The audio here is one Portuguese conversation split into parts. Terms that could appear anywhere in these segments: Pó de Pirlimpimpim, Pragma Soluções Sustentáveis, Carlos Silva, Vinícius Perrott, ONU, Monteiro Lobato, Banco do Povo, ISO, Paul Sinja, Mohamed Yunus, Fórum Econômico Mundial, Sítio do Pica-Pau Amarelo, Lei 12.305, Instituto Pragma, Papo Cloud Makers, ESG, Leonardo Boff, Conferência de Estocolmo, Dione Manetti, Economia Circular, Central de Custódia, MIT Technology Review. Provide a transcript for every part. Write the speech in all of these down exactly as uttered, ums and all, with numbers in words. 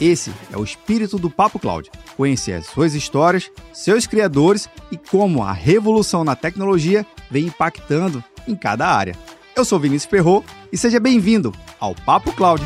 Esse é o espírito do Papo Cloud, conhecer as suas histórias, seus criadores e como a revolução na tecnologia vem impactando em cada área. Eu sou Vinícius Perrott e seja bem-vindo ao Papo Cloud.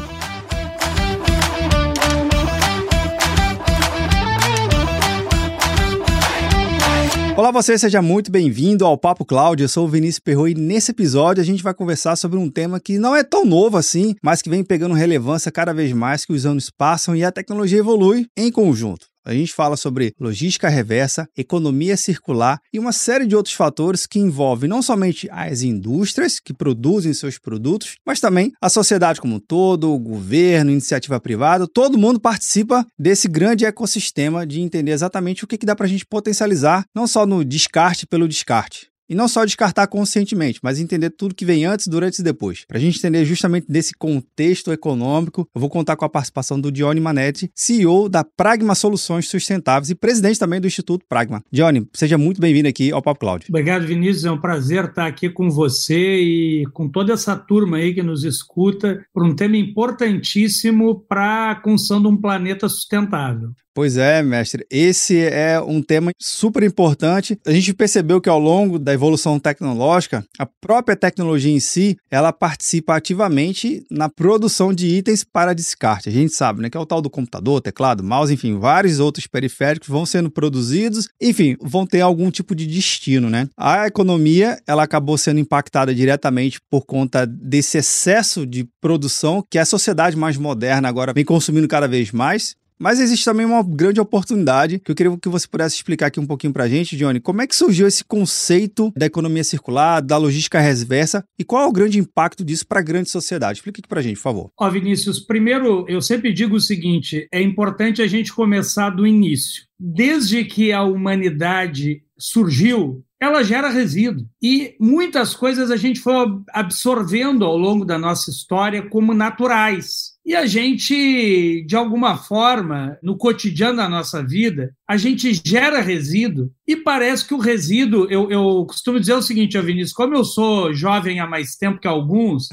Olá você, seja muito bem-vindo ao Papo Cloud, eu sou o Vinícius Perrott e nesse episódio a gente vai conversar sobre um tema que não é tão novo assim, mas que vem pegando relevância cada vez mais que os anos passam e a tecnologia evolui em conjunto. A gente fala sobre logística reversa, economia circular e uma série de outros fatores que envolvem não somente as indústrias que produzem seus produtos, mas também a sociedade como um todo, o governo, iniciativa privada, todo mundo participa desse grande ecossistema de entender exatamente o que dá para a gente potencializar, não só no descarte pelo descarte. E não só descartar conscientemente, mas entender tudo que vem antes, durante e depois. Para a gente entender justamente desse contexto econômico, eu vou contar com a participação do Dione Manetti, C E O da Pragma Soluções Sustentáveis e presidente também do Instituto Pragma. Dione, seja muito bem-vindo aqui ao Papo Cloud. Obrigado, Vinícius. É um prazer estar aqui com você e com toda essa turma aí que nos escuta por um tema importantíssimo para a construção de um planeta sustentável. Pois é, mestre. Esse é um tema super importante. A gente percebeu que ao longo da evolução tecnológica, a própria tecnologia em si, ela participa ativamente na produção de itens para descarte. A gente sabe, né, que é o tal do computador, teclado, mouse, enfim, vários outros periféricos vão sendo produzidos, enfim, vão ter algum tipo de destino, né? A economia, ela acabou sendo impactada diretamente por conta desse excesso de produção que a sociedade mais moderna agora vem consumindo cada vez mais. Mas existe também uma grande oportunidade que eu queria que você pudesse explicar aqui um pouquinho pra gente, Dione. Como é que surgiu esse conceito da economia circular, da logística reversa e qual é o grande impacto disso para a grande sociedade? Explica aqui pra gente, por favor. Ó, Vinícius, primeiro eu sempre digo o seguinte, é importante a gente começar do início. Desde que a humanidade surgiu, ela gera resíduo. E muitas coisas a gente foi absorvendo ao longo da nossa história como naturais. E a gente, de alguma forma, no cotidiano da nossa vida, a gente gera resíduo e parece que o resíduo... Eu, eu costumo dizer o seguinte, Vinícius, como eu sou jovem há mais tempo que alguns,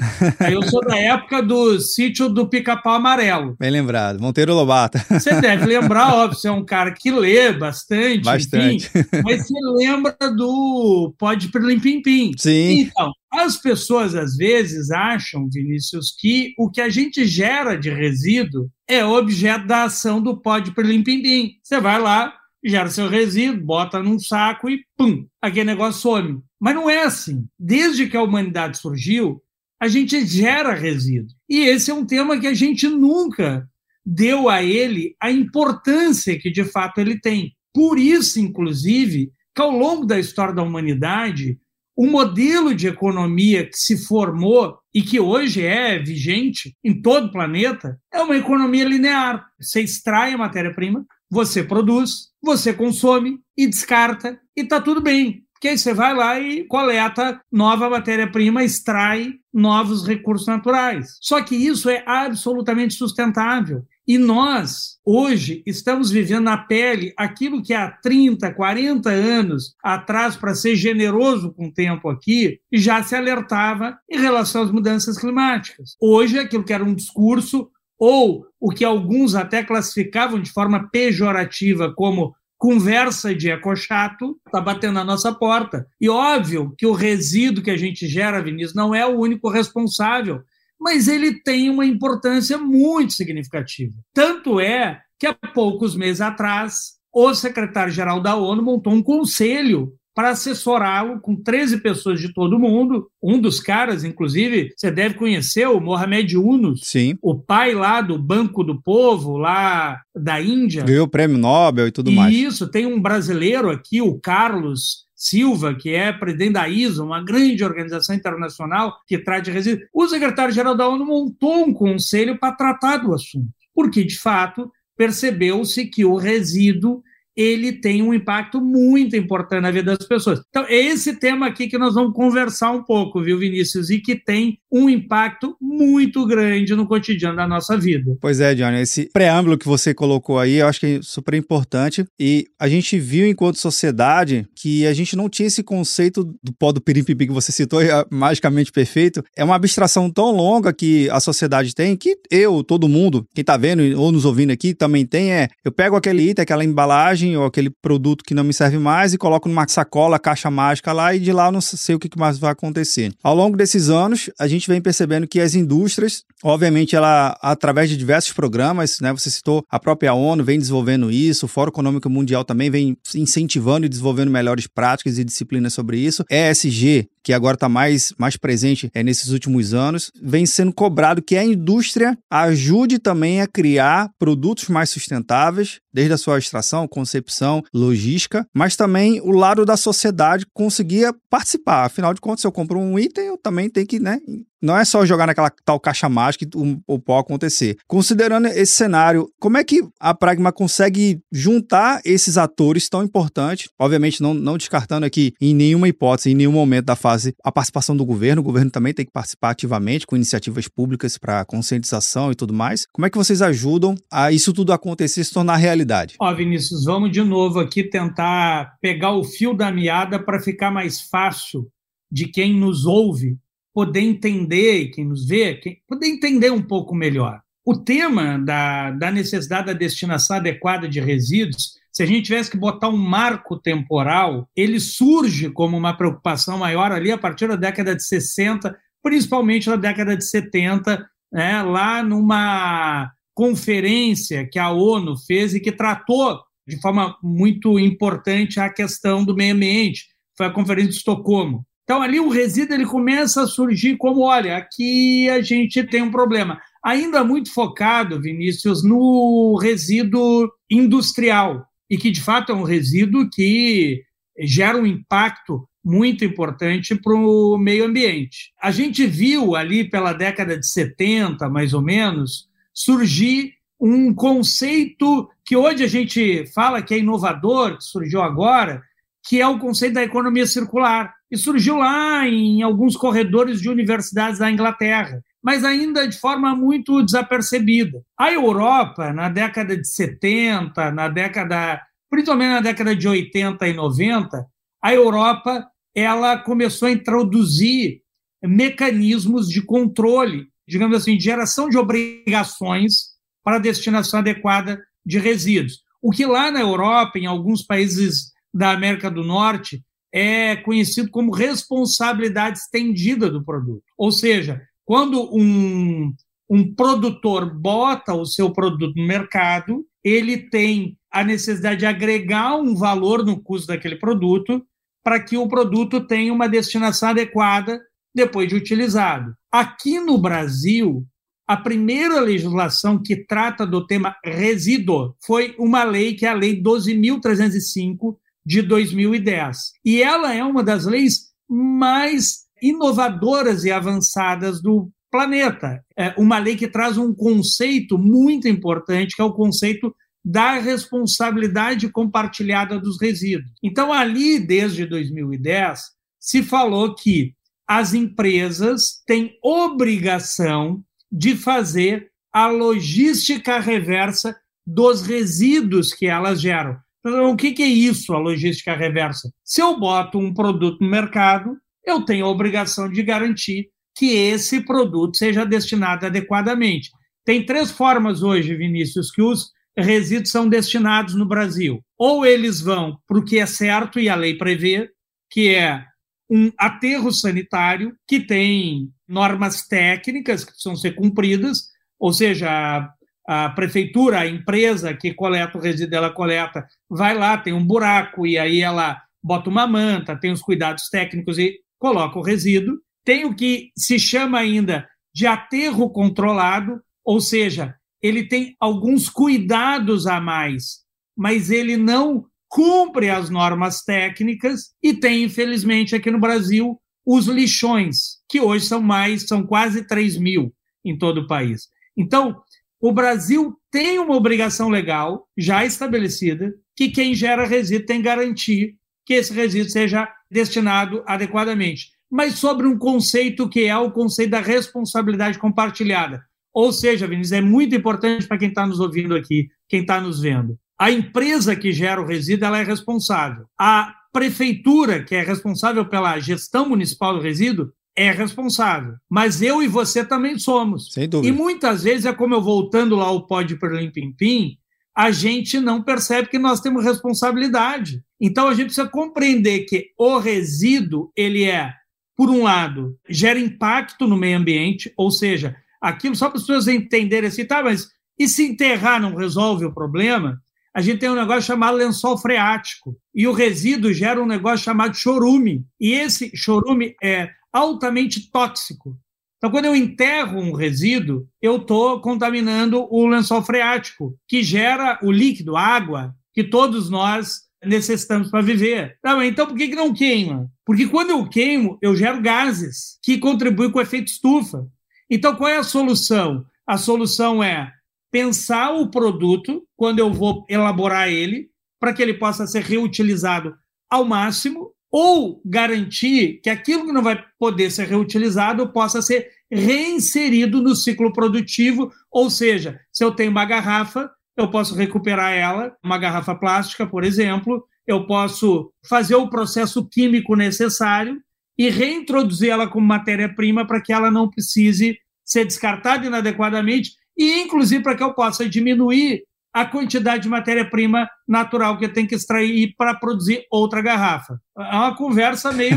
eu sou da época do Sítio do Pica-Pau Amarelo. Bem lembrado, Monteiro Lobato. Você deve lembrar, óbvio, você é um cara que lê bastante, bastante. Enfim, mas você lembra do Pó de Pirlimpimpim. Sim. Então, as pessoas, às vezes, acham, Vinícius, que o que a gente gera de resíduo é objeto da ação do pó de pirlimpimpim. Você vai lá, gera seu resíduo, bota num saco e pum, aquele negócio some. Mas não é assim. Desde que a humanidade surgiu, a gente gera resíduo. E esse é um tema que a gente nunca deu a ele a importância que, de fato, ele tem. Por isso, inclusive, que ao longo da história da humanidade... O modelo de economia que se formou e que hoje é vigente em todo o planeta é uma economia linear. Você extrai a matéria-prima, você produz, você consome e descarta e está tudo bem. Porque aí você vai lá e coleta nova matéria-prima, extrai novos recursos naturais. Só que isso é absolutamente sustentável. E nós, hoje, estamos vivendo na pele aquilo que há trinta, quarenta anos atrás, para ser generoso com o tempo aqui, já se alertava em relação às mudanças climáticas. Hoje, aquilo que era um discurso, ou o que alguns até classificavam de forma pejorativa como conversa de ecochato, está batendo na nossa porta. E óbvio que o resíduo que a gente gera, Vinícius, não é o único responsável, mas ele tem uma importância muito significativa. Tanto é que, há poucos meses atrás, o secretário-geral da ONU montou um conselho para assessorá-lo com treze pessoas de todo mundo. Um dos caras, inclusive, você deve conhecer, o Mohamed Yunus. Sim. O pai lá do Banco do Povo, lá da Índia. Ganhou o prêmio Nobel e tudo e mais. Isso, tem um brasileiro aqui, o Carlos Silva, que é presidente da I S O, uma grande organização internacional que trata de resíduos. O secretário-geral da ONU montou um conselho para tratar do assunto, porque, de fato, percebeu-se que o resíduo ele tem um impacto muito importante na vida das pessoas. Então, é esse tema aqui que nós vamos conversar um pouco, viu, Vinícius? E que tem um impacto muito grande no cotidiano da nossa vida. Pois é, Dione, esse preâmbulo que você colocou aí, eu acho que é super importante. E a gente viu, enquanto sociedade, que a gente não tinha esse conceito do pó do pirlimpimpim que você citou, é magicamente perfeito. É uma abstração tão longa que a sociedade tem, que eu, todo mundo, quem tá vendo ou nos ouvindo aqui, também tem, é... Eu pego aquele item, aquela embalagem, ou aquele produto que não me serve mais e coloco numa sacola, caixa mágica lá, e de lá eu não sei o que mais vai acontecer. Ao longo desses anos, a gente vem percebendo que as indústrias, obviamente, ela, através de diversos programas, né, você citou, a própria ONU vem desenvolvendo isso, o Fórum Econômico Mundial também vem incentivando e desenvolvendo melhores práticas e disciplinas sobre isso. E S G, que agora está mais, mais presente é, nesses últimos anos, vem sendo cobrado que a indústria ajude também a criar produtos mais sustentáveis, desde a sua extração, concepção, logística, mas também o lado da sociedade conseguia participar. Afinal de contas, se eu compro um item, eu também tenho que, né? Não é só jogar naquela tal caixa mágica e o, o pó acontecer. Considerando esse cenário, como é que a Pragma consegue juntar esses atores tão importantes? Obviamente, não, não descartando aqui em nenhuma hipótese, em nenhum momento da fase, a participação do governo. O governo também tem que participar ativamente com iniciativas públicas para conscientização e tudo mais. Como é que vocês ajudam a isso tudo acontecer e se tornar realidade? Ó, Vinícius, vamos de novo aqui tentar pegar o fio da meada para ficar mais fácil de quem nos ouve poder entender, quem nos vê, quem, poder entender um pouco melhor. O tema da, da necessidade da destinação adequada de resíduos, se a gente tivesse que botar um marco temporal, ele surge como uma preocupação maior ali a partir da década de sessenta, principalmente na década de setenta, né, lá numa conferência que a ONU fez e que tratou de forma muito importante a questão do meio ambiente, foi a Conferência de Estocolmo. Então, ali o resíduo ele começa a surgir como, olha, aqui a gente tem um problema. Ainda muito focado, Vinícius, no resíduo industrial, e que, de fato, é um resíduo que gera um impacto muito importante para o meio ambiente. A gente viu ali pela década de setenta, mais ou menos, surgir um conceito que hoje a gente fala que é inovador, que surgiu agora, que é o conceito da economia circular, e surgiu lá em alguns corredores de universidades da Inglaterra, mas ainda de forma muito desapercebida. A Europa, na década de setenta, na década, principalmente na década de oitenta e noventa, a Europa ela começou a introduzir mecanismos de controle, digamos assim, de geração de obrigações para a destinação adequada de resíduos. O que lá na Europa, em alguns países da América do Norte, é conhecido como responsabilidade estendida do produto. Ou seja, quando um, um produtor bota o seu produto no mercado, ele tem a necessidade de agregar um valor no custo daquele produto para que o produto tenha uma destinação adequada depois de utilizado. Aqui no Brasil, a primeira legislação que trata do tema resíduo foi uma lei que é a Lei doze mil trezentos e cinco, de dois mil e dez. E ela é uma das leis mais inovadoras e avançadas do planeta. É uma lei que traz um conceito muito importante, que é o conceito da responsabilidade compartilhada dos resíduos. Então, ali, desde dois mil e dez, se falou que as empresas têm obrigação de fazer a logística reversa dos resíduos que elas geram. O que é isso, a logística reversa? Se eu boto um produto no mercado, eu tenho a obrigação de garantir que esse produto seja destinado adequadamente. Tem três formas hoje, Vinícius, que os resíduos são destinados no Brasil. Ou eles vão para o que é certo e a lei prevê, que é um aterro sanitário, que tem normas técnicas que precisam ser cumpridas, ou seja, a prefeitura, a empresa que coleta o resíduo, ela coleta, vai lá, tem um buraco, e aí ela bota uma manta, tem os cuidados técnicos e coloca o resíduo. Tem o que se chama ainda de aterro controlado, ou seja, ele tem alguns cuidados a mais, mas ele não cumpre as normas técnicas. E tem, infelizmente, aqui no Brasil, os lixões, que hoje são mais, são quase três mil em todo o país. Então, o Brasil tem uma obrigação legal já estabelecida que quem gera resíduo tem que garantir que esse resíduo seja destinado adequadamente, mas sobre um conceito que é o conceito da responsabilidade compartilhada. Ou seja, Vinícius, é muito importante para quem está nos ouvindo aqui, quem está nos vendo. A empresa que gera o resíduo, ela é responsável. A prefeitura, que é responsável pela gestão municipal do resíduo, é responsável. Mas eu e você também somos. Sem dúvida. E muitas vezes, é como eu voltando lá ao Pó de Pirlimpimpim, a gente não percebe que nós temos responsabilidade. Então, a gente precisa compreender que o resíduo, ele é, por um lado, gera impacto no meio ambiente, ou seja, aquilo só para as pessoas entenderem assim, tá, mas e se enterrar não resolve o problema? A gente tem um negócio chamado lençol freático, e o resíduo gera um negócio chamado chorume, e esse chorume é altamente tóxico. Então, quando eu enterro um resíduo, eu estou contaminando o lençol freático, que gera o líquido, a água, que todos nós necessitamos para viver. Não, então, por que que não queima? Porque quando eu queimo, eu gero gases, que contribuem com o efeito estufa. Então, qual é a solução? A solução é pensar o produto, quando eu vou elaborar ele, para que ele possa ser reutilizado ao máximo, ou garantir que aquilo que não vai poder ser reutilizado possa ser reinserido no ciclo produtivo, ou seja, se eu tenho uma garrafa, eu posso recuperar ela, uma garrafa plástica, por exemplo, eu posso fazer o processo químico necessário e reintroduzir ela como matéria-prima para que ela não precise ser descartada inadequadamente e, inclusive, para que eu possa diminuir a quantidade de matéria-prima natural que eu tenho que extrair para produzir outra garrafa. É uma conversa meio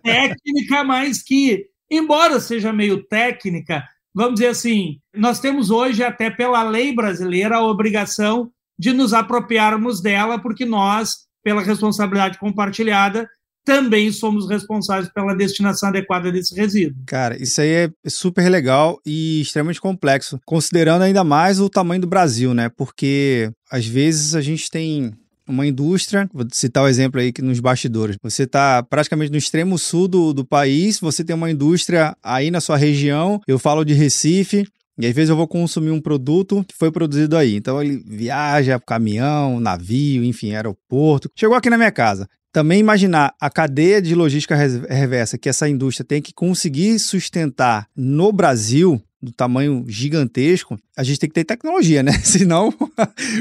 técnica, mas que, embora seja meio técnica, vamos dizer assim, nós temos hoje, até pela lei brasileira, a obrigação de nos apropriarmos dela, porque nós, pela responsabilidade compartilhada, também somos responsáveis pela destinação adequada desse resíduo. Cara, isso aí é super legal e extremamente complexo, considerando ainda mais o tamanho do Brasil, né? Porque, às vezes, a gente tem uma indústria, vou citar o um exemplo aí que nos bastidores, você está praticamente no extremo sul do, do país, você tem uma indústria aí na sua região, eu falo de Recife, e às vezes eu vou consumir um produto que foi produzido aí. Então, ele viaja, caminhão, navio, enfim, aeroporto, chegou aqui na minha casa. Também imaginar a cadeia de logística reversa que essa indústria tem que conseguir sustentar no Brasil, do tamanho gigantesco, a gente tem que ter tecnologia, né? Senão,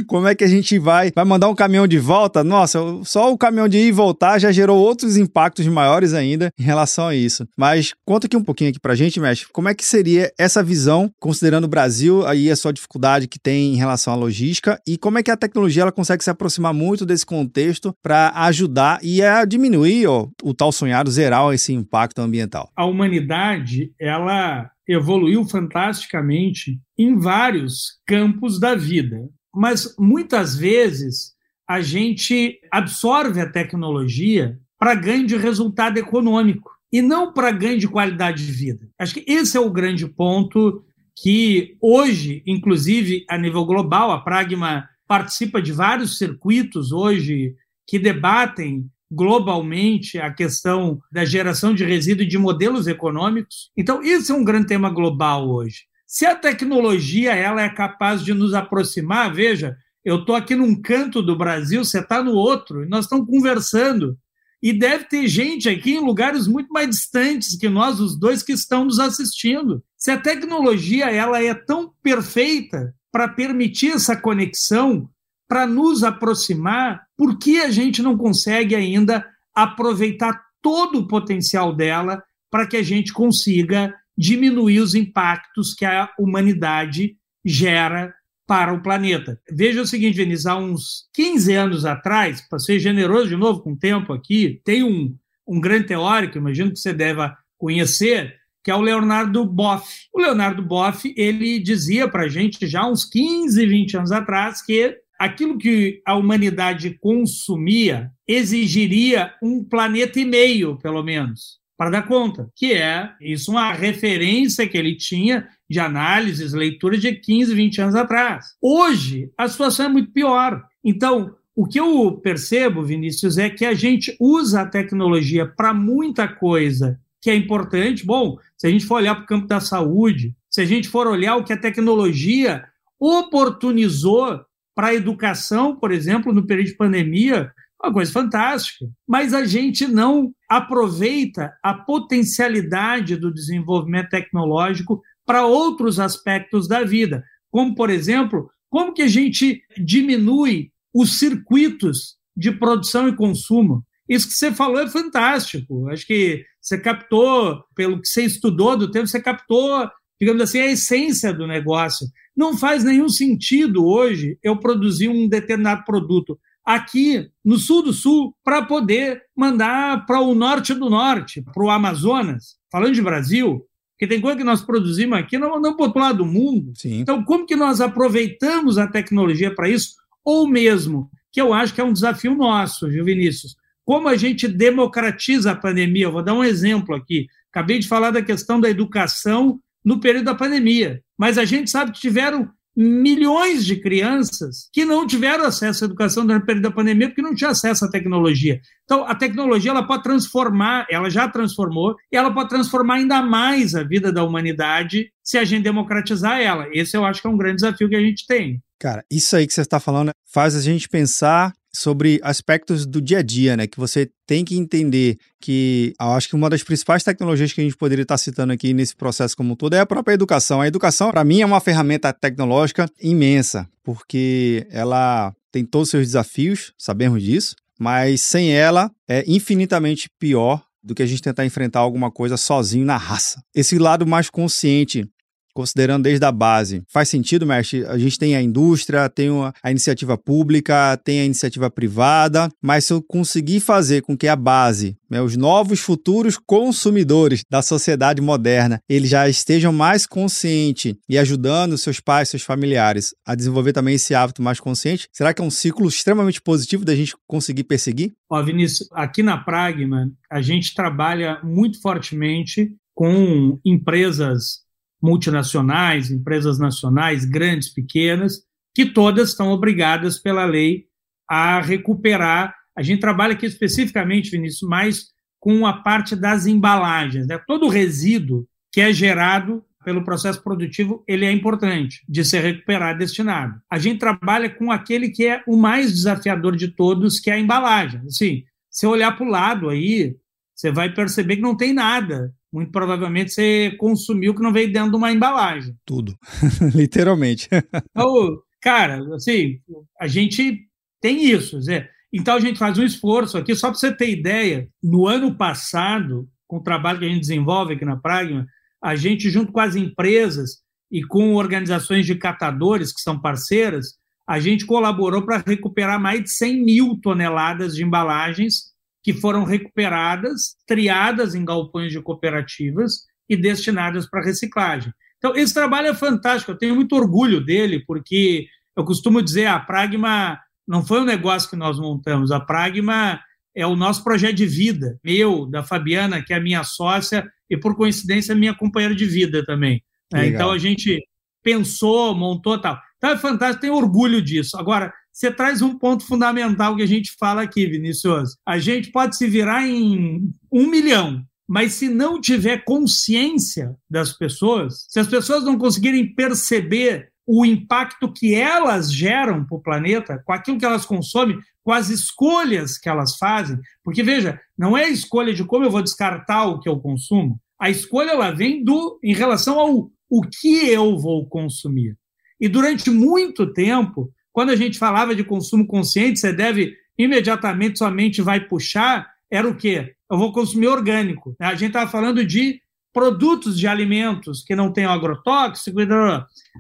como é que a gente vai, vai mandar um caminhão de volta? Nossa, só o caminhão de ir e voltar já gerou outros impactos maiores ainda em relação a isso. Mas conta aqui um pouquinho aqui pra gente, mestre, como é que seria essa visão, considerando o Brasil, aí a sua dificuldade que tem em relação à logística, e como é que a tecnologia ela consegue se aproximar muito desse contexto para ajudar e a diminuir ó, o tal sonhado, zerar esse impacto ambiental? A humanidade, ela evoluiu fantasticamente em vários campos da vida. Mas, muitas vezes, a gente absorve a tecnologia para ganho de resultado econômico e não para ganho de qualidade de vida. Acho que esse é o grande ponto que, hoje, inclusive, a nível global, a Pragma participa de vários circuitos hoje que debatem globalmente a questão da geração de resíduo e de modelos econômicos. Então, esse é um grande tema global hoje. Se a tecnologia ela é capaz de nos aproximar, veja, eu estou aqui num canto do Brasil, você está no outro, e nós estamos conversando. E deve ter gente aqui em lugares muito mais distantes que nós, os dois que estão nos assistindo. Se a tecnologia ela é tão perfeita para permitir essa conexão, para nos aproximar, por que a gente não consegue ainda aproveitar todo o potencial dela para que a gente consiga diminuir os impactos que a humanidade gera para o planeta? Veja o seguinte, Vinícius, há uns quinze anos atrás, para ser generoso de novo com o tempo aqui, tem um, um grande teórico, imagino que você deva conhecer, que é o Leonardo Boff. O Leonardo Boff, ele dizia para a gente já uns quinze, vinte anos atrás que aquilo que a humanidade consumia exigiria um planeta e meio, pelo menos, para dar conta, que é isso uma referência que ele tinha de análises, leituras de quinze, vinte anos atrás. Hoje, a situação é muito pior. Então, o que eu percebo, Vinícius, é que a gente usa a tecnologia para muita coisa que é importante. Bom, se a gente for olhar para o campo da saúde, se a gente for olhar o que a tecnologia oportunizou para a educação, por exemplo, no período de pandemia, uma coisa fantástica. Mas a gente não aproveita a potencialidade do desenvolvimento tecnológico para outros aspectos da vida, como, por exemplo, como que a gente diminui os circuitos de produção e consumo. Isso que você falou é fantástico. Acho que você captou, pelo que você estudou do tempo, você captou, digamos assim, a essência do negócio. Não faz nenhum sentido hoje eu produzir um determinado produto aqui no sul do sul para poder mandar para o norte do norte, para o Amazonas, falando de Brasil, porque tem coisa que nós produzimos aqui, não mandamos para o outro lado do mundo. Sim. Então, como que nós aproveitamos a tecnologia para isso? Ou mesmo, que eu acho que é um desafio nosso, viu, Vinícius? Como a gente democratiza a pandemia? Eu vou dar um exemplo aqui. Acabei de falar da questão da educação no período da pandemia, mas a gente sabe que tiveram milhões de crianças que não tiveram acesso à educação durante o período da pandemia porque não tinha acesso à tecnologia. Então, a tecnologia ela pode transformar, ela já transformou, e ela pode transformar ainda mais a vida da humanidade se a gente democratizar ela. Esse eu acho que é um grande desafio que a gente tem. Cara, isso aí que você está falando faz a gente pensar sobre aspectos do dia a dia, né? Que você tem que entender que eu acho que uma das principais tecnologias que a gente poderia estar citando aqui nesse processo como um todo é a própria educação. A educação, para mim, é uma ferramenta tecnológica imensa, porque ela tem todos os seus desafios, sabemos disso, mas sem ela é infinitamente pior do que a gente tentar enfrentar alguma coisa sozinho na raça. Esse lado mais consciente, considerando desde a base. Faz sentido, mestre? A gente tem a indústria, tem a iniciativa pública, tem a iniciativa privada, mas se eu conseguir fazer com que a base, né, os novos futuros consumidores da sociedade moderna, eles já estejam mais conscientes e ajudando seus pais, seus familiares a desenvolver também esse hábito mais consciente, será que é um ciclo extremamente positivo da gente conseguir perseguir? Ó, Vinícius, aqui na Pragma, a gente trabalha muito fortemente com empresas multinacionais, empresas nacionais, grandes, pequenas, que todas estão obrigadas pela lei a recuperar. A gente trabalha aqui especificamente, Vinícius, mais com a parte das embalagens, né? Todo o resíduo que é gerado pelo processo produtivo, ele é importante de ser recuperado, destinado. A gente trabalha com aquele que é o mais desafiador de todos, que é a embalagem. Assim, se olhar para o lado aí, você vai perceber que não tem nada. Muito provavelmente você consumiu o que não veio dentro de uma embalagem. Tudo, literalmente. Então, cara, assim, a gente tem isso. Então, a gente faz um esforço aqui, só para você ter ideia, no ano passado, com o trabalho que a gente desenvolve aqui na Pragma, a gente, junto com as empresas e com organizações de catadores, que são parceiras, a gente colaborou para recuperar mais de cem mil toneladas de embalagens que foram recuperadas, triadas em galpões de cooperativas e destinadas para reciclagem. Então, esse trabalho é fantástico, eu tenho muito orgulho dele, porque eu costumo dizer, a Pragma não foi um negócio que nós montamos, a Pragma é o nosso projeto de vida, meu, da Fabiana, que é a minha sócia, e por coincidência, minha companheira de vida também. Né? Então, a gente pensou, montou e tal. Então, é fantástico, tenho orgulho disso. Agora, você traz um ponto fundamental que a gente fala aqui, Vinícius. A gente pode se virar em um milhão, mas se não tiver consciência das pessoas, se as pessoas não conseguirem perceber o impacto que elas geram para o planeta, com aquilo que elas consomem, com as escolhas que elas fazem, porque, veja, não é a escolha de como eu vou descartar o que eu consumo, a escolha ela vem do, em relação ao o que eu vou consumir. E durante muito tempo, quando a gente falava de consumo consciente, você deve imediatamente, sua mente vai puxar, era o quê? Eu vou consumir orgânico. A gente estava falando de produtos de alimentos que não têm agrotóxico,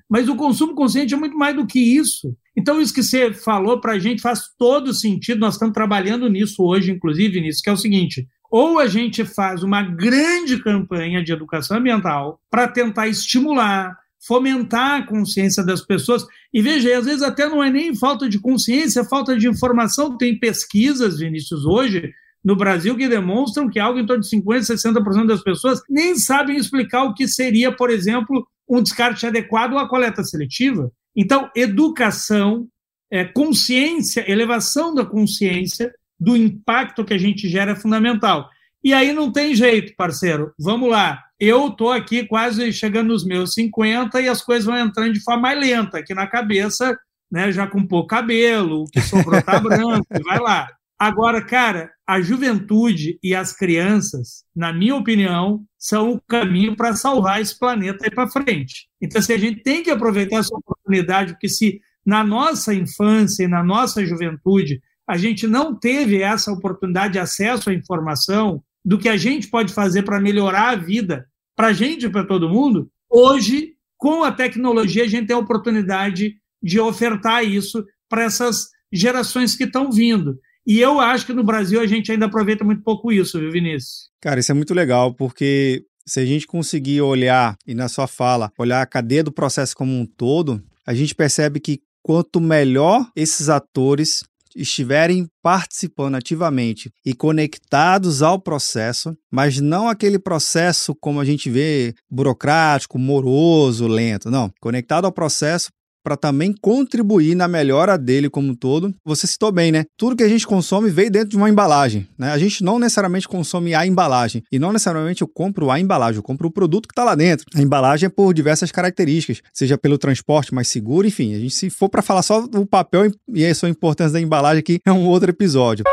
mas o consumo consciente é muito mais do que isso. Então, isso que você falou para a gente faz todo sentido, nós estamos trabalhando nisso hoje, inclusive, nisso, que é o seguinte, ou a gente faz uma grande campanha de educação ambiental para tentar estimular, fomentar a consciência das pessoas. E veja, às vezes até não é nem falta de consciência, é falta de informação. Tem pesquisas, Vinícius, hoje no Brasil que demonstram que algo em torno de cinquenta por cento, sessenta por cento das pessoas nem sabem explicar o que seria, por exemplo, um descarte adequado ou a coleta seletiva. Então, educação, é, consciência, elevação da consciência do impacto que a gente gera é fundamental. E aí não tem jeito, parceiro. Vamos lá. Eu estou aqui quase chegando nos meus cinquenta e as coisas vão entrando de forma mais lenta aqui na cabeça, né? Já com pouco cabelo, o que sobrou está branco, vai lá. Agora, cara, a juventude e as crianças, na minha opinião, são o caminho para salvar esse planeta aí para frente. Então, assim, a gente tem que aproveitar essa oportunidade, porque se na nossa infância e na nossa juventude a gente não teve essa oportunidade de acesso à informação do que a gente pode fazer para melhorar a vida para a gente e para todo mundo, hoje, com a tecnologia, a gente tem a oportunidade de ofertar isso para essas gerações que estão vindo. E eu acho que no Brasil a gente ainda aproveita muito pouco isso, viu, Vinícius? Cara, isso é muito legal, porque se a gente conseguir olhar, e na sua fala, olhar a cadeia do processo como um todo, a gente percebe que quanto melhor esses atores estiverem participando ativamente e conectados ao processo, mas não aquele processo como a gente vê, burocrático, moroso, lento, não. Conectado ao processo para também contribuir na melhora dele como um todo. Você citou bem, né? Tudo que a gente consome veio dentro de uma embalagem, né? A gente não necessariamente consome a embalagem, e não necessariamente eu compro a embalagem, eu compro o produto que está lá dentro. A embalagem é por diversas características, seja pelo transporte mais seguro, enfim. A gente, se for para falar só do papel e a sua importância da embalagem aqui, é um outro episódio.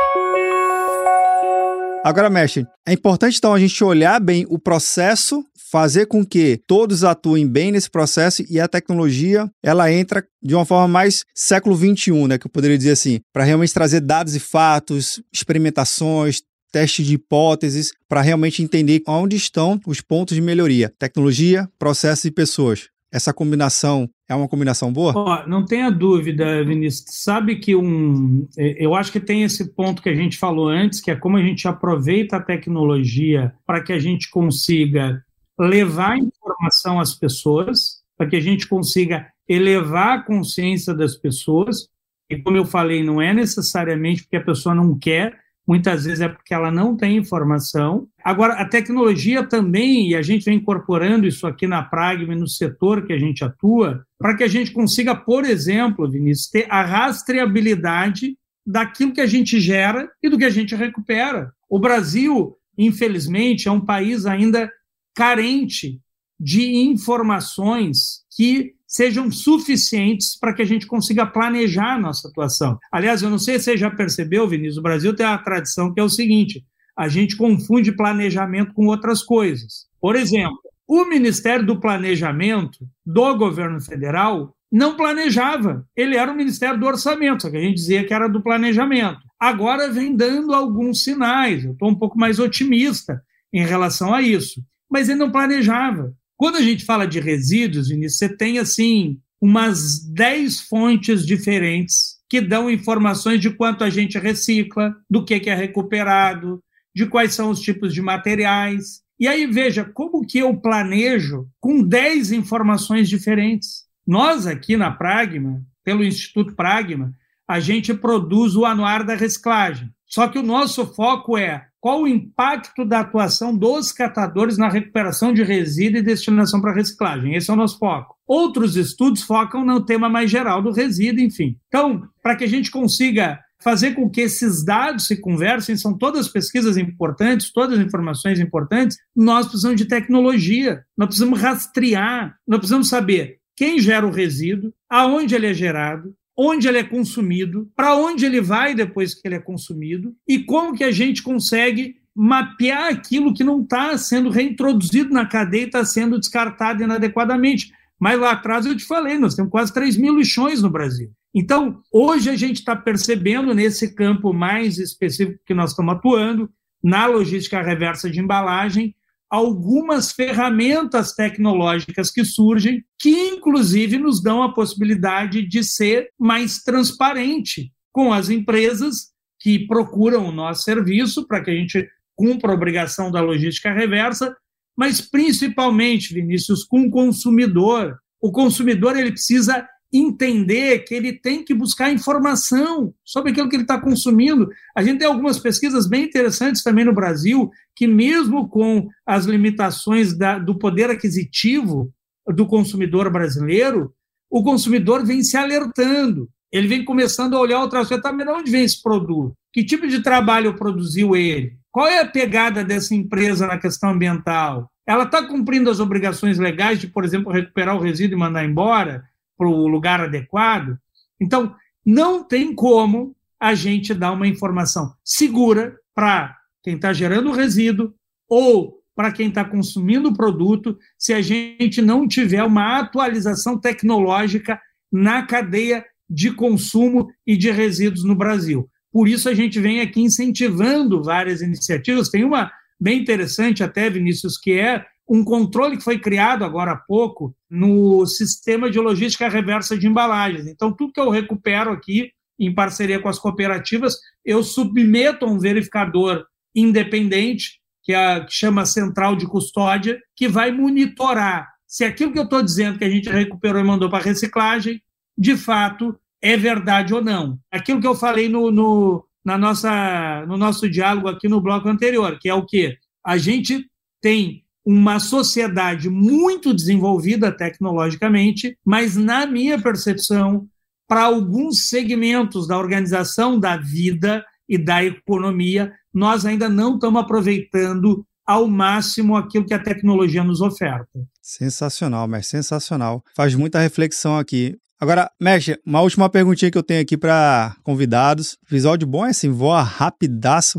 Agora, mestre, é importante então a gente olhar bem o processo, fazer com que todos atuem bem nesse processo, e a tecnologia, ela entra de uma forma mais século vinte e um, né, que eu poderia dizer assim, para realmente trazer dados e fatos, experimentações, testes de hipóteses, para realmente entender onde estão os pontos de melhoria. Tecnologia, processos e pessoas. Essa combinação é uma combinação boa? Oh, não tenha dúvida, Vinícius. Sabe que um... eu acho que tem esse ponto que a gente falou antes, que é como a gente aproveita a tecnologia para que a gente consiga levar informação às pessoas, para que a gente consiga elevar a consciência das pessoas. E como eu falei, não é necessariamente porque a pessoa não quer, muitas vezes é porque ela não tem informação. Agora, a tecnologia também, e a gente vem incorporando isso aqui na Pragma e no setor que a gente atua, para que a gente consiga, por exemplo, Vinícius, ter a rastreabilidade daquilo que a gente gera e do que a gente recupera. O Brasil, infelizmente, é um país ainda carente de informações que sejam suficientes para que a gente consiga planejar a nossa atuação. Aliás, eu não sei se você já percebeu, Vinícius, o Brasil tem uma tradição que é o seguinte, a gente confunde planejamento com outras coisas. Por exemplo, o Ministério do Planejamento do governo federal não planejava, ele era o Ministério do Orçamento, só que a gente dizia que era do planejamento. Agora vem dando alguns sinais, eu estou um pouco mais otimista em relação a isso. Mas ele não planejava. Quando a gente fala de resíduos, Vinícius, você tem, assim, umas dez fontes diferentes que dão informações de quanto a gente recicla, do que é recuperado, de quais são os tipos de materiais. E aí, veja, como que eu planejo com dez informações diferentes? Nós, aqui na Pragma, pelo Instituto Pragma, a gente produz o Anuário da Reciclagem. Só que o nosso foco é qual o impacto da atuação dos catadores na recuperação de resíduo e destinação para reciclagem. Esse é o nosso foco. Outros estudos focam no tema mais geral do resíduo, enfim. Então, para que a gente consiga fazer com que esses dados se conversem, são todas pesquisas importantes, todas as informações importantes, nós precisamos de tecnologia, nós precisamos rastrear, nós precisamos saber quem gera o resíduo, aonde ele é gerado, onde ele é consumido, para onde ele vai depois que ele é consumido e como que a gente consegue mapear aquilo que não está sendo reintroduzido na cadeia e está sendo descartado inadequadamente. Mas lá atrás eu te falei, nós temos quase três mil lixões no Brasil. Então, hoje a gente está percebendo nesse campo mais específico que nós estamos atuando, na logística reversa de embalagem, algumas ferramentas tecnológicas que surgem, que inclusive nos dão a possibilidade de ser mais transparente com as empresas que procuram o nosso serviço para que a gente cumpra a obrigação da logística reversa, mas principalmente, Vinícius, com o consumidor. O consumidor ele precisa entender que ele tem que buscar informação sobre aquilo que ele está consumindo. A gente tem algumas pesquisas bem interessantes também no Brasil, que mesmo com as limitações da, do poder aquisitivo do consumidor brasileiro, o consumidor vem se alertando, ele vem começando a olhar outras coisas, tá, mas de onde vem esse produto? Que tipo de trabalho produziu ele? Qual é a pegada dessa empresa na questão ambiental? ela está cumprindo as obrigações legais de, por exemplo, recuperar o resíduo e mandar embora para o lugar adequado? Então, não tem como a gente dar uma informação segura para quem está gerando o resíduo ou para quem está consumindo o produto se a gente não tiver uma atualização tecnológica na cadeia de consumo e de resíduos no Brasil. Por isso, a gente vem aqui incentivando várias iniciativas. Tem uma bem interessante até, Vinícius, que é um controle que foi criado agora há pouco no sistema de logística reversa de embalagens. Então, tudo que eu recupero aqui, em parceria com as cooperativas, eu submeto a um verificador independente, que, é, que chama Central de Custódia, que vai monitorar se aquilo que eu estou dizendo que a gente recuperou e mandou para reciclagem, de fato, é verdade ou não. Aquilo que eu falei no, no, na nossa, no nosso diálogo aqui no bloco anterior, que é o quê? A gente tem uma sociedade muito desenvolvida tecnologicamente, mas, na minha percepção, para alguns segmentos da organização da vida e da economia, nós ainda não estamos aproveitando ao máximo aquilo que a tecnologia nos oferta. Sensacional, mestre, sensacional. Faz muita reflexão aqui. Agora, mestre, uma última perguntinha que eu tenho aqui para convidados. O episódio bom é assim, voa rapidaço.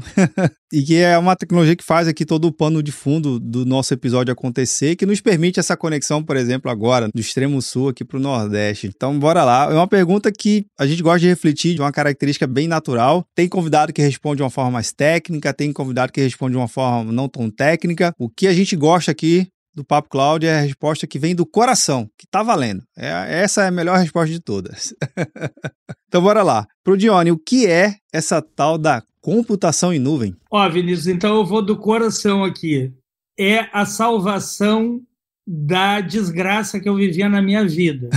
E que é uma tecnologia que faz aqui todo o pano de fundo do nosso episódio acontecer, que nos permite essa conexão, por exemplo, agora, do extremo sul aqui para o Nordeste. Então, bora lá. É uma pergunta que a gente gosta de refletir de uma característica bem natural. Tem convidado que responde de uma forma mais técnica, tem convidado que responde de uma forma não tão técnica. O que a gente gosta aqui do Papo Cloud é a resposta que vem do coração, que tá valendo. É, essa é a melhor resposta de todas. Então, bora lá. Pro Dione, o que é essa tal da computação em nuvem? Ó, Vinícius, então eu vou do coração aqui. É a salvação da desgraça que eu vivia na minha vida.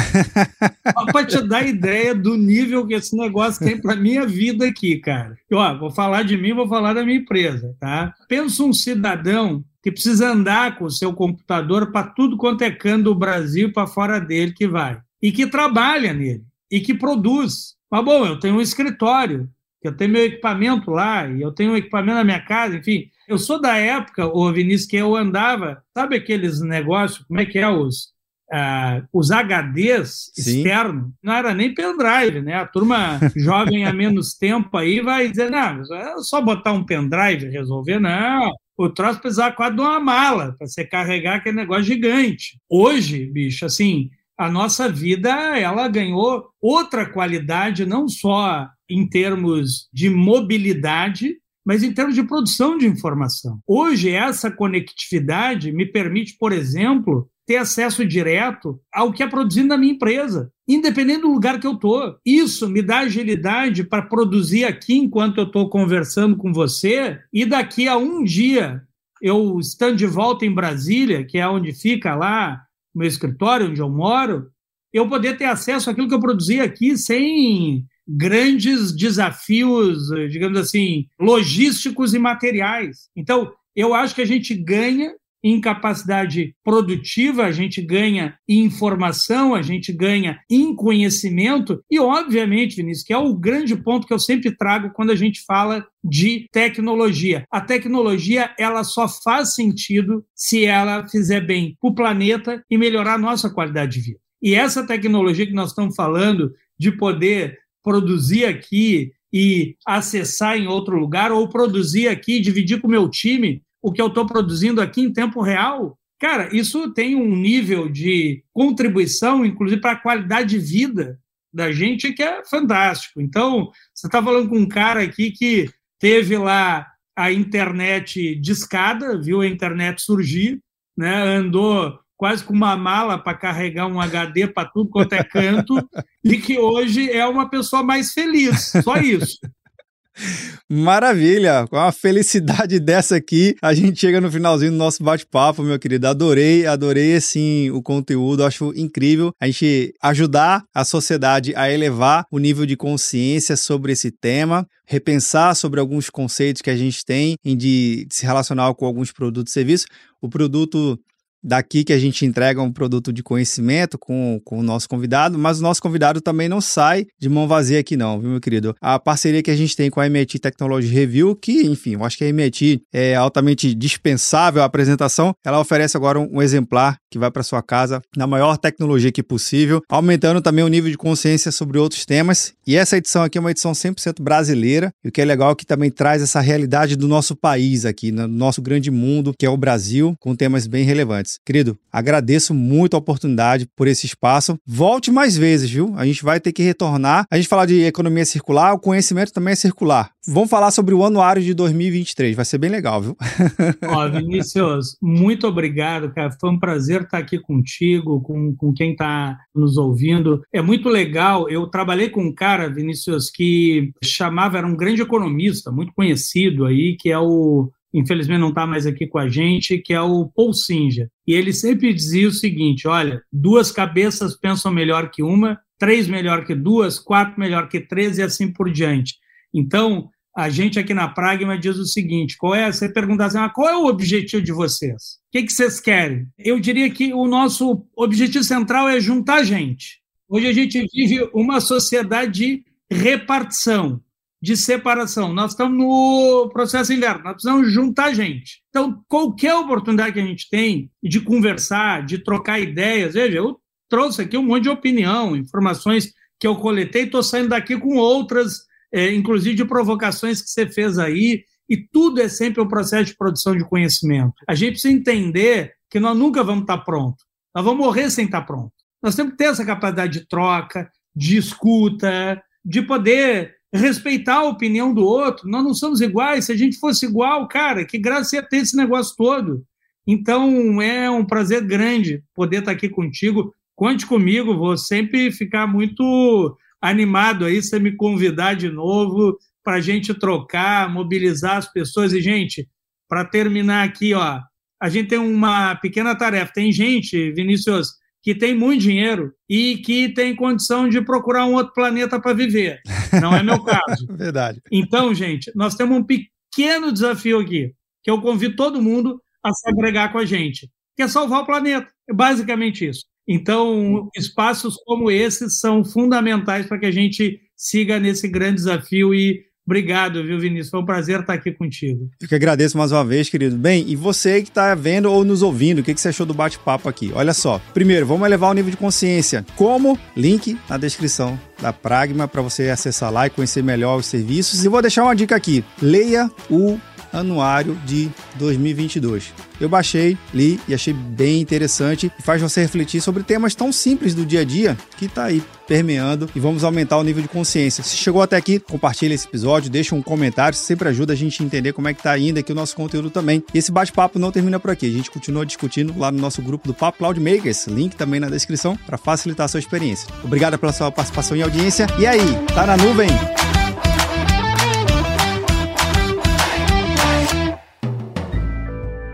Só para te dar ideia do nível que esse negócio tem para minha vida aqui, cara. E, ó, vou falar de mim, vou falar da minha empresa, tá? Pensa um cidadão que precisa andar com o seu computador para tudo quanto é canto do Brasil para fora dele que vai, e que trabalha nele, e que produz. Mas, bom, eu tenho um escritório, eu tenho meu equipamento lá, e eu tenho um equipamento na minha casa, enfim. Eu sou da época, ô Vinícius, que eu andava, sabe aqueles negócios, como é que é, os, ah, os H Ds externos? Não era nem pendrive, né? A turma jovem há menos tempo aí vai dizer, não, é só botar um pendrive e resolver, não. O troço precisava quase de uma mala para você carregar aquele negócio gigante. Hoje, bicho, assim, a nossa vida, ela ganhou outra qualidade, não só em termos de mobilidade, mas em termos de produção de informação. Hoje, essa conectividade me permite, por exemplo, ter acesso direto ao que é produzido na minha empresa, independente do lugar que eu estou. Isso me dá agilidade para produzir aqui enquanto eu estou conversando com você, e daqui a um dia, eu estando de volta em Brasília, que é onde fica lá o meu escritório, onde eu moro, eu poder ter acesso àquilo que eu produzi aqui sem grandes desafios, digamos assim, logísticos e materiais. Então, eu acho que a gente ganha em capacidade produtiva, a gente ganha em informação, a gente ganha em conhecimento e, obviamente, Vinícius, que é o grande ponto que eu sempre trago quando a gente fala de tecnologia. A tecnologia, ela só faz sentido se ela fizer bem para o planeta e melhorar a nossa qualidade de vida. E essa tecnologia que nós estamos falando de poder produzir aqui e acessar em outro lugar, ou produzir aqui e dividir com o meu time o que eu estou produzindo aqui em tempo real, cara, isso tem um nível de contribuição, inclusive, para a qualidade de vida da gente, que é fantástico. Então, você está falando com um cara aqui que teve lá a internet discada, viu a internet surgir, né? Andou quase com uma mala para carregar um H D para tudo quanto é canto, e que hoje é uma pessoa mais feliz, só isso. Maravilha, com a felicidade dessa aqui, a gente chega no finalzinho do nosso bate-papo, meu querido. Adorei, adorei assim, o conteúdo, acho incrível a gente ajudar a sociedade a elevar o nível de consciência sobre esse tema, repensar sobre alguns conceitos que a gente tem de se relacionar com alguns produtos e serviços. O produto daqui que a gente entrega um produto de conhecimento com, com o nosso convidado, mas o nosso convidado também não sai de mão vazia aqui não, viu, meu querido? A parceria que a gente tem com a M I T Technology Review, que, enfim, eu acho que a M I T é altamente dispensável a apresentação, ela oferece agora um, um exemplar que vai para sua casa na maior tecnologia que possível, aumentando também o nível de consciência sobre outros temas. E essa edição aqui é uma edição cem por cento brasileira, e o que é legal é que também traz essa realidade do nosso país aqui, no nosso grande mundo, que é o Brasil, com temas bem relevantes. Querido, agradeço muito a oportunidade por esse espaço. Volte mais vezes, viu? A gente vai ter que retornar. A gente falar de economia circular, o conhecimento também é circular. Vamos falar sobre o anuário de dois mil e vinte e três. Vai ser bem legal, viu? Ó, Vinícius, muito obrigado, cara. Foi um prazer estar aqui contigo, com, com quem está nos ouvindo. É muito legal. Eu trabalhei com um cara, Vinícius, que chamava, era um grande economista, muito conhecido aí, que é o... infelizmente não está mais aqui com a gente, que é o Paul Sinja. E ele sempre dizia o seguinte, olha, duas cabeças pensam melhor que uma, três melhor que duas, quatro melhor que três e assim por diante. Então, a gente aqui na Pragma diz o seguinte, qual é, você pergunta assim, ah, qual é o objetivo de vocês? O que, que vocês querem? Eu diria que o nosso objetivo central é juntar a gente. Hoje a gente vive uma sociedade de repartição, de separação. Nós estamos no processo inverno, nós precisamos juntar gente. Então, qualquer oportunidade que a gente tem de conversar, de trocar ideias, veja, eu trouxe aqui um monte de opinião, informações que eu coletei, estou saindo daqui com outras, é, inclusive de provocações que você fez aí, e tudo é sempre um processo de produção de conhecimento. A gente precisa entender que nós nunca vamos estar prontos, nós vamos morrer sem estar prontos. Nós temos que ter essa capacidade de troca, de escuta, de poder... respeitar a opinião do outro, nós não somos iguais, se a gente fosse igual, cara, que graça ia ter esse negócio todo. Então, é um prazer grande poder estar aqui contigo, conte comigo, vou sempre ficar muito animado aí, você me convidar de novo para a gente trocar, mobilizar as pessoas. E, gente, para terminar aqui, ó, a gente tem uma pequena tarefa, tem gente, Vinícius, que tem muito dinheiro e que tem condição de procurar um outro planeta para viver. Não é meu caso. Verdade. Então, gente, nós temos um pequeno desafio aqui, que eu convido todo mundo a se agregar com a gente, que é salvar o planeta. É basicamente isso. Então, espaços como esses são fundamentais para que a gente siga nesse grande desafio. E obrigado, viu, Vinícius? Foi um prazer estar aqui contigo. Eu que agradeço mais uma vez, querido. Bem, e você que está vendo ou nos ouvindo, o que você achou do bate-papo aqui? Olha só. Primeiro, vamos elevar o nível de consciência. Como? Link na descrição da Pragma para você acessar lá e conhecer melhor os serviços. E vou deixar uma dica aqui. Leia o anuário de dois mil e vinte e dois. Eu baixei, li e achei bem interessante e faz você refletir sobre temas tão simples do dia a dia que tá aí permeando, e vamos aumentar o nível de consciência. Se chegou até aqui, compartilha esse episódio, deixa um comentário, sempre ajuda a gente a entender como é que tá ainda aqui o nosso conteúdo também. E esse bate-papo não termina por aqui, a gente continua discutindo lá no nosso grupo do Papo Cloud Makers, link também na descrição para facilitar a sua experiência. Obrigado pela sua participação e audiência. E aí, tá na nuvem?